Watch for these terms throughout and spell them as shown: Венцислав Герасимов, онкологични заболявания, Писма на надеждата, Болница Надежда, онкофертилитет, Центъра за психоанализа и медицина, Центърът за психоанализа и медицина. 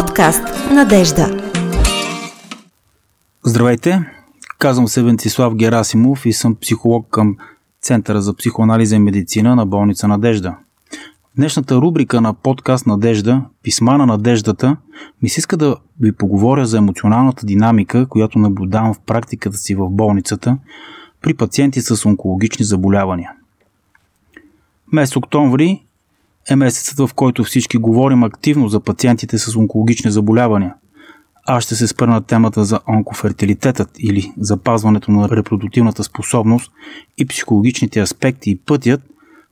Подкаст Надежда. Здравейте, казвам се Венцислав Герасимов и съм психолог към Центъра за психоанализа и медицина на болница Надежда. В днешната рубрика на подкаст Надежда, Писма на надеждата, ми се иска да ви поговоря за емоционалната динамика, която наблюдавам в практиката си в болницата при пациенти с онкологични заболявания. Месец октомври е месецът, в който всички говорим активно за пациентите с онкологични заболявания. Аз ще се спра на темата за онкофертилитетът или запазването на репродуктивната способност и психологичните аспекти и пътят,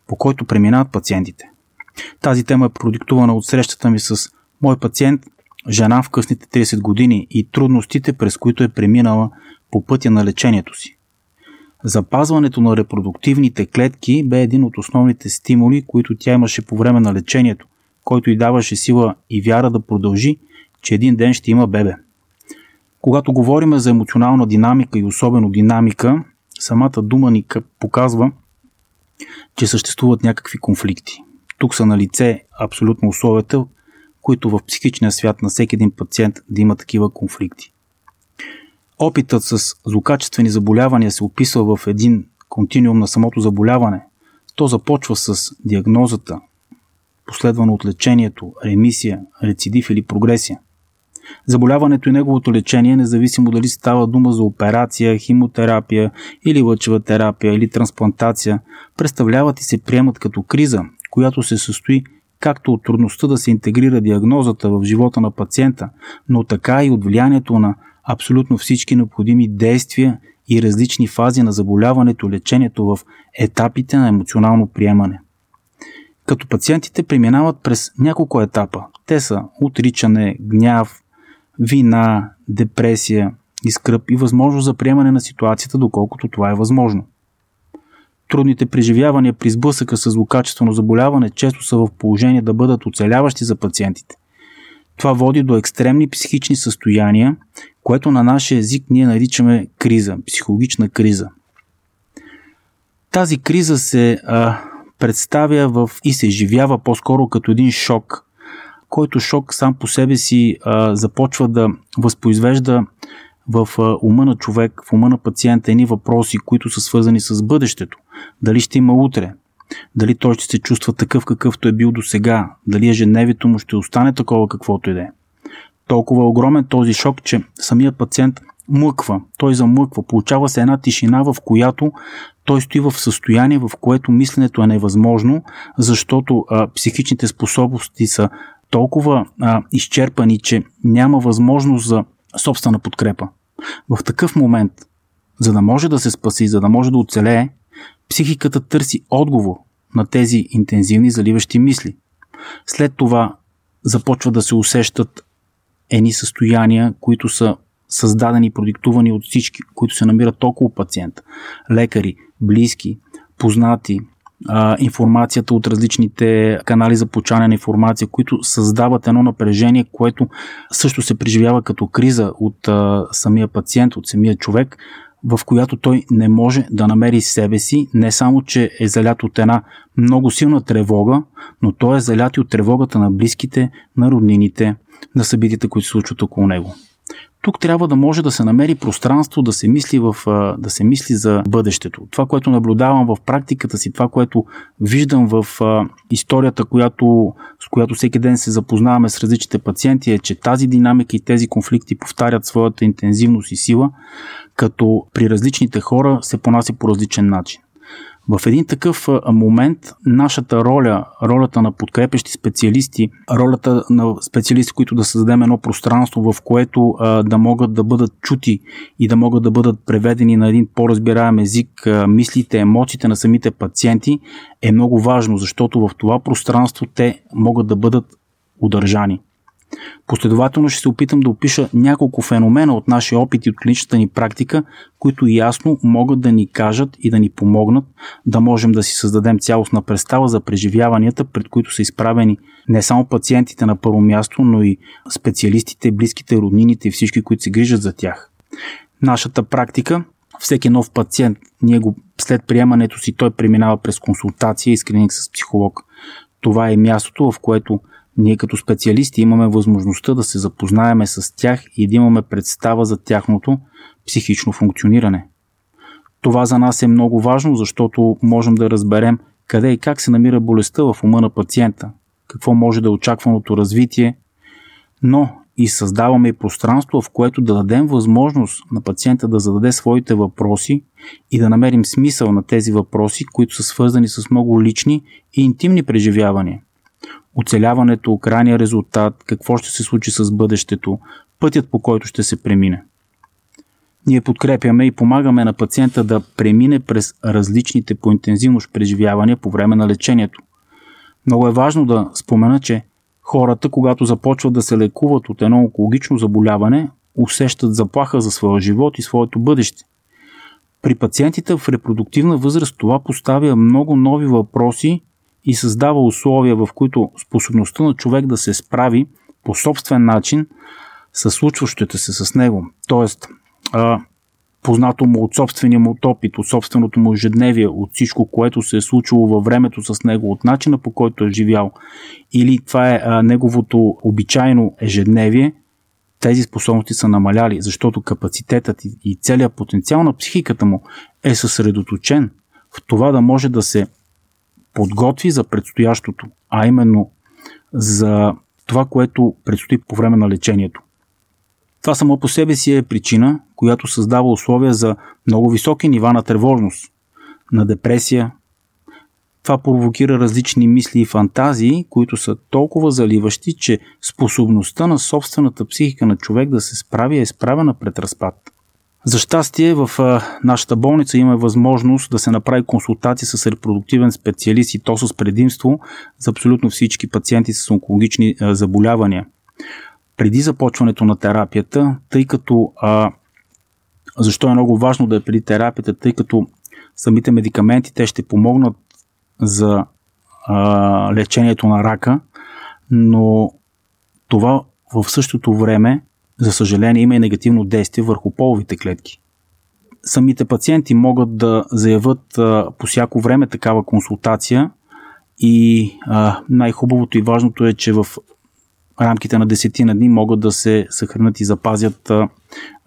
по който преминават пациентите. Тази тема е продиктувана от срещата ми с мой пациент, жена в късните 30 години и трудностите, през които е преминала по пътя на лечението си. Запазването на репродуктивните клетки бе един от основните стимули, които тя имаше по време на лечението, който й даваше сила и вяра да продължи, че един ден ще има бебе. Когато говорим за емоционална динамика и особено динамика, самата дума ни показва, че съществуват някакви конфликти. Тук са налице абсолютно условията, които в психичния свят на всеки един пациент да има такива конфликти. Опитът с злокачествени заболявания се описва в един континуум на самото заболяване. То започва с диагнозата, последвано от лечението, ремисия, рецидив или прогресия. Заболяването и неговото лечение, независимо дали става дума за операция, химотерапия или лъчева терапия или трансплантация, представляват и се приемат като криза, която се състои както от трудността да се интегрира диагнозата в живота на пациента, но така и от влиянието на абсолютно всички необходими действия и различни фази на заболяването, лечението в етапите на емоционално приемане. Като пациентите преминават през няколко етапа. Те са отричане, гняв, вина, депресия, скръб и възможност за приемане на ситуацията, доколкото това е възможно. Трудните преживявания при сблъсъка с злокачествено заболяване често са в положение да бъдат оцеляващи за пациентите. Това води до екстремни психични състояния, което на нашия език ние наричаме криза, психологична криза. Тази криза се представя и се изживява по-скоро като един шок, който шок сам по себе си започва да възпроизвежда в ума на човек, в ума на пациента едни въпроси, които са свързани с бъдещето. Дали ще има утре? Дали той ще се чувства такъв, какъвто е бил досега? Дали ежедневието му ще остане такова, каквото и да е? Толкова е огромен този шок, че самият пациент млъква. Той замлъква. Получава се една тишина, в която той стои в състояние, в което мисленето е невъзможно, защото психичните способности са толкова изчерпани, че няма възможност за собствена подкрепа. В такъв момент, за да може да се спаси, за да може да оцелее, психиката търси отговор на тези интензивни заливащи мисли. След това започва да се усещат едни състояния, които са създадени и продиктувани от всички, които се намират около пациента. Лекари, близки, познати, информацията от различните канали за получаване на информация, които създават едно напрежение, което също се преживява като криза от самия пациент, от самия човек, в която той не може да намери себе си, не само, че е залят от една много силна тревога, но той е залят и от тревогата на близките, на роднините, на събитията, които се случват около него. Тук трябва да може да се намери пространство, да се мисли за бъдещето. Това, което наблюдавам в практиката си, това, което виждам в историята, с която всеки ден се запознаваме с различните пациенти, е, че тази динамика и тези конфликти повтарят своята интензивност и сила, като при различните хора се понася по различен начин. В един такъв момент нашата роля, ролята на подкрепещи специалисти, ролята на специалисти, които да създадем едно пространство, в което да могат да бъдат чути и да могат да бъдат преведени на един по-разбираем език мислите, емоциите на самите пациенти, е много важно, защото в това пространство те могат да бъдат удържани. Последователно ще се опитам да опиша няколко феномена от нашия опит и от клиничната ни практика, които ясно могат да ни кажат и да ни помогнат да можем да си създадем цялостна представа за преживяванията, пред които са изправени не само пациентите на първо място, но и специалистите, близките, роднините и всички, които се грижат за тях. Нашата практика, всеки нов пациент, след приемането си той преминава през консултация и скрининг с психолог. Това е мястото, в което Ние като специалисти имаме възможността да се запознаеме с тях и да имаме представа за тяхното психично функциониране. Това за нас е много важно, защото можем да разберем къде и как се намира болестта в ума на пациента, какво може да е очакваното развитие, но и създаваме и пространство, в което да дадем възможност на пациента да зададе своите въпроси и да намерим смисъл на тези въпроси, които са свързани с много лични и интимни преживявания. Оцеляването, крайния резултат, какво ще се случи с бъдещето, пътят, по който ще се премине. Ние подкрепяме и помагаме на пациента да премине през различните по интензивност преживявания по време на лечението. Много е важно да спомена, че хората, когато започват да се лекуват от едно онкологично заболяване, усещат заплаха за своя живот и своето бъдеще. При пациентите в репродуктивна възраст това поставя много нови въпроси и създава условия, в които способността на човек да се справи по собствен начин със случващите се с него. Тоест, познато му от собствения му опит, от собственото му ежедневие, от всичко, което се е случило във времето с него, от начина по който е живял, или това е неговото обичайно ежедневие, тези способности са намаляли, защото капацитетът и целият потенциал на психиката му е съсредоточен в това да може да се подготви за предстоящото, а именно за това, което предстои по време на лечението. Това само по себе си е причина, която създава условия за много високи нива на тревожност, на депресия. Това провокира различни мисли и фантазии, които са толкова заливащи, че способността на собствената психика на човек да се справи е изправена пред разпад. За щастие, в нашата болница има възможност да се направи консултация с репродуктивен специалист и то с предимство за абсолютно всички пациенти с онкологични заболявания. Преди започването на терапията, тъй като защо е много важно да е преди терапията, тъй като самите медикаменти те ще помогнат за лечението на рака, но това в същото време, за съжаление, има и негативно действие върху половите клетки. Самите пациенти могат да заявят по всяко време такава консултация и най-хубавото и важното е, че в рамките на 10 на дни могат да се съхранят и запазят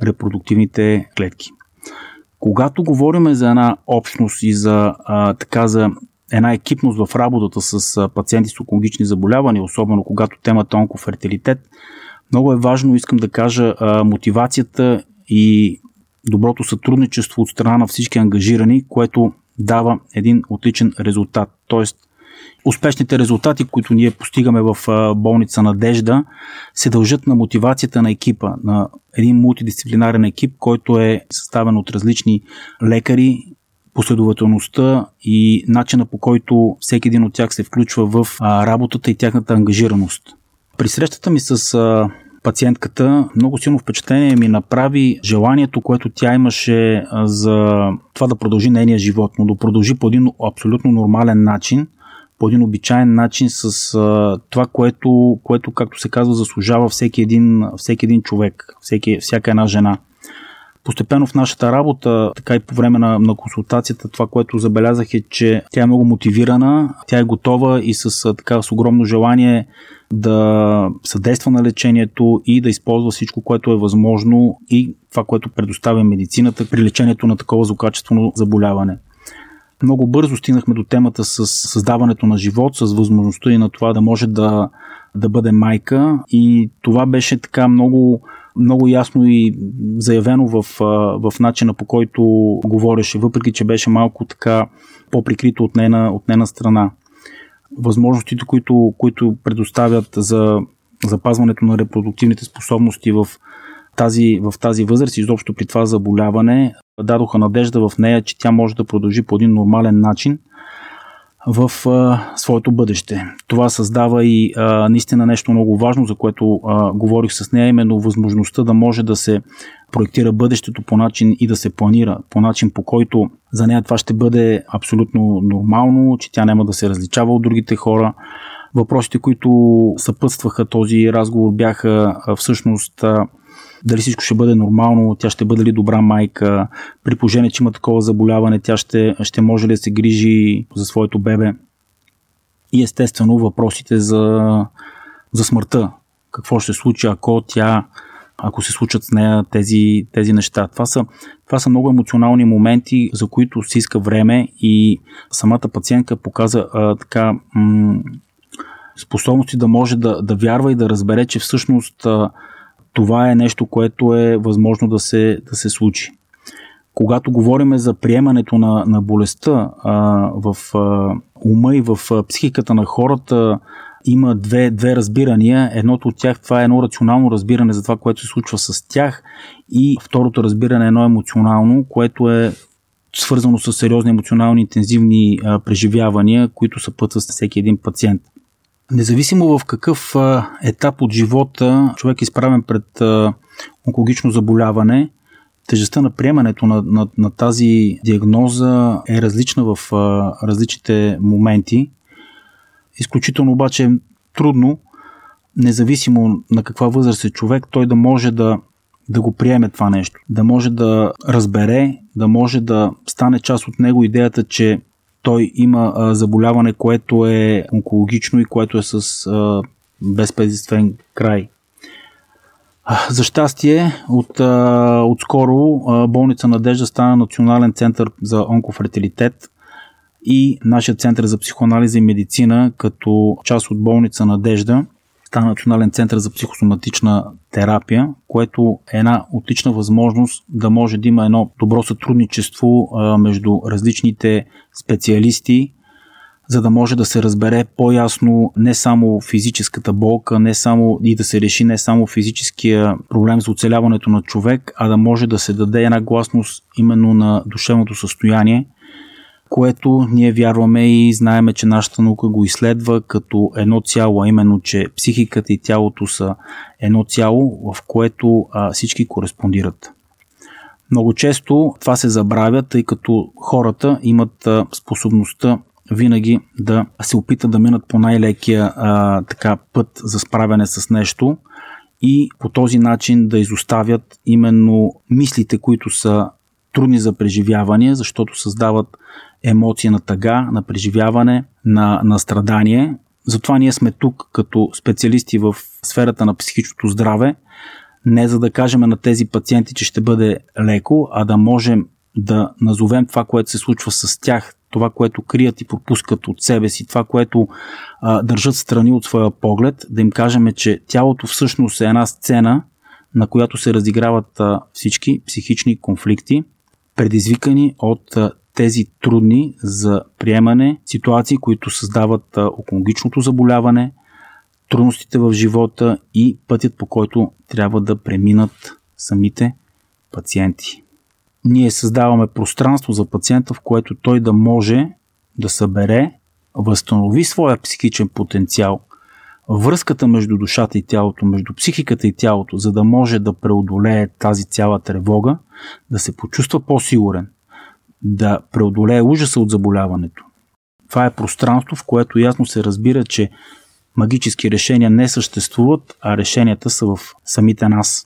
репродуктивните клетки. Когато говорим за една общност и за една екипност в работата с пациенти с онкологични заболявания, особено когато темата онкофертилитет, много е важно, искам да кажа, мотивацията и доброто сътрудничество от страна на всички ангажирани, което дава един отличен резултат. Тоест, успешните резултати, които ние постигаме в Болница Надежда, се дължат на мотивацията на екипа, на един мултидисциплинарен екип, който е съставен от различни лекари, последователността и начина, по който всеки един от тях се включва в работата и тяхната ангажираност. При срещата ми с пациентката много силно впечатление ми направи желанието, което тя имаше за това да продължи нейния живот, но да продължи по един абсолютно нормален начин, по един обичайен начин с това, което както се казва, заслужава всеки един човек, всяка една жена. Постепенно в нашата работа, така и по време на консултацията, това, което забелязах е, че тя е много мотивирана, тя е готова и с огромно желание да съдейства на лечението и да използва всичко, което е възможно и това, което предоставя медицината при лечението на такова злокачествено заболяване. Много бързо стигнахме до темата с създаването на живот, с възможността и на това да може да бъде майка и това беше така много, много ясно и заявено в начина, по който говореше, въпреки че беше малко така по-прикрито от нейна страна. Възможностите, които предоставят за запазването на репродуктивните способности в тази възраст, изобщо при това заболяване, дадоха надежда в нея, че тя може да продължи по един нормален начин в своето бъдеще. Това създава и наистина нещо много важно, за което говорих с нея, именно възможността да може да се проектира бъдещето по начин и да се планира, по начин, по който за нея това ще бъде абсолютно нормално, че тя няма да се различава от другите хора. Въпросите, които съпътстваха този разговор, бяха всъщност дали всичко ще бъде нормално, тя ще бъде ли добра майка, при положение, че има такова заболяване, тя ще може ли да се грижи за своето бебе. И естествено въпросите за за смъртта. Какво ще се случи, ако се случат с нея тези неща. Това са много емоционални моменти, за които се иска време и самата пациентка показа способности да може да вярва и да разбере, че всъщност това е нещо, което е възможно да се случи. Когато говорим за приемането на болестта в ума и в психиката на хората, има две разбирания. Едното от тях, това е едно рационално разбиране за това, което се случва с тях, и второто разбиране е едно емоционално, което е свързано с сериозни емоционални интензивни преживявания, които съпътват всеки един пациент. Независимо в какъв етап от живота човек е изправен пред онкологично заболяване, тежестта на приемането на тази диагноза е различна в различните моменти. Изключително обаче е трудно, независимо на каква възраст е човек, той да може да го приеме това нещо, да може да разбере, да може да стане част от него идеята, че той има заболяване, което е онкологично и което е с безпредствен край. За щастие, отскоро Болница Надежда стана Национален център за онкофертилитет и нашия Център за психоанализа и медицина, като част от Болница Надежда, стана Национален център за психосоматична терапия, което е една отлична възможност да може да има едно добро сътрудничество между различните специалисти, за да може да се разбере по-ясно не само физическата болка, и да се реши не само физическия проблем за оцеляването на човек, а да може да се даде една гласност именно на душевното състояние, което ние вярваме и знаем, че нашата наука го изследва като едно цяло, а именно, че психиката и тялото са едно цяло, в което всички кореспондират. Много често това се забравя, тъй като хората имат способността винаги да се опитат да минат по най-лекия път за справяне с нещо и по този начин да изоставят именно мислите, които са трудни за преживяване, защото създават емоции на тъга, на преживяване, на страдание. Затова ние сме тук като специалисти в сферата на психичното здраве, не за да кажем на тези пациенти, че ще бъде леко, а да можем да назовем това, което се случва с тях, това, което крият и пропускат от себе си, това, което държат страни от своя поглед, да им кажем, че тялото всъщност е една сцена, на която се разиграват всички психични конфликти, предизвикани от тези трудни за приемане ситуации, които създават онкологичното заболяване, трудностите в живота и пътят, по който трябва да преминат самите пациенти. Ние създаваме пространство за пациента, в което той да може да събере, възстанови своя психичен потенциал, връзката между душата и тялото, между психиката и тялото, за да може да преодолее тази цяла тревога, да се почувства по-сигурен, да преодолее ужаса от заболяването. Това е пространство, в което ясно се разбира, че магически решения не съществуват, а решенията са в самите нас.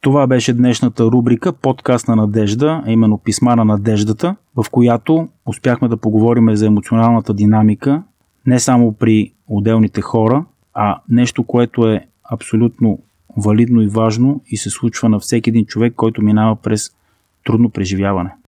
Това беше днешната рубрика Подкаст на надежда, а именно Писма на надеждата, в която успяхме да поговорим за емоционалната динамика, не само при отделните хора, а нещо, което е абсолютно валидно и важно и се случва на всеки един човек, който минава през трудно преживяване.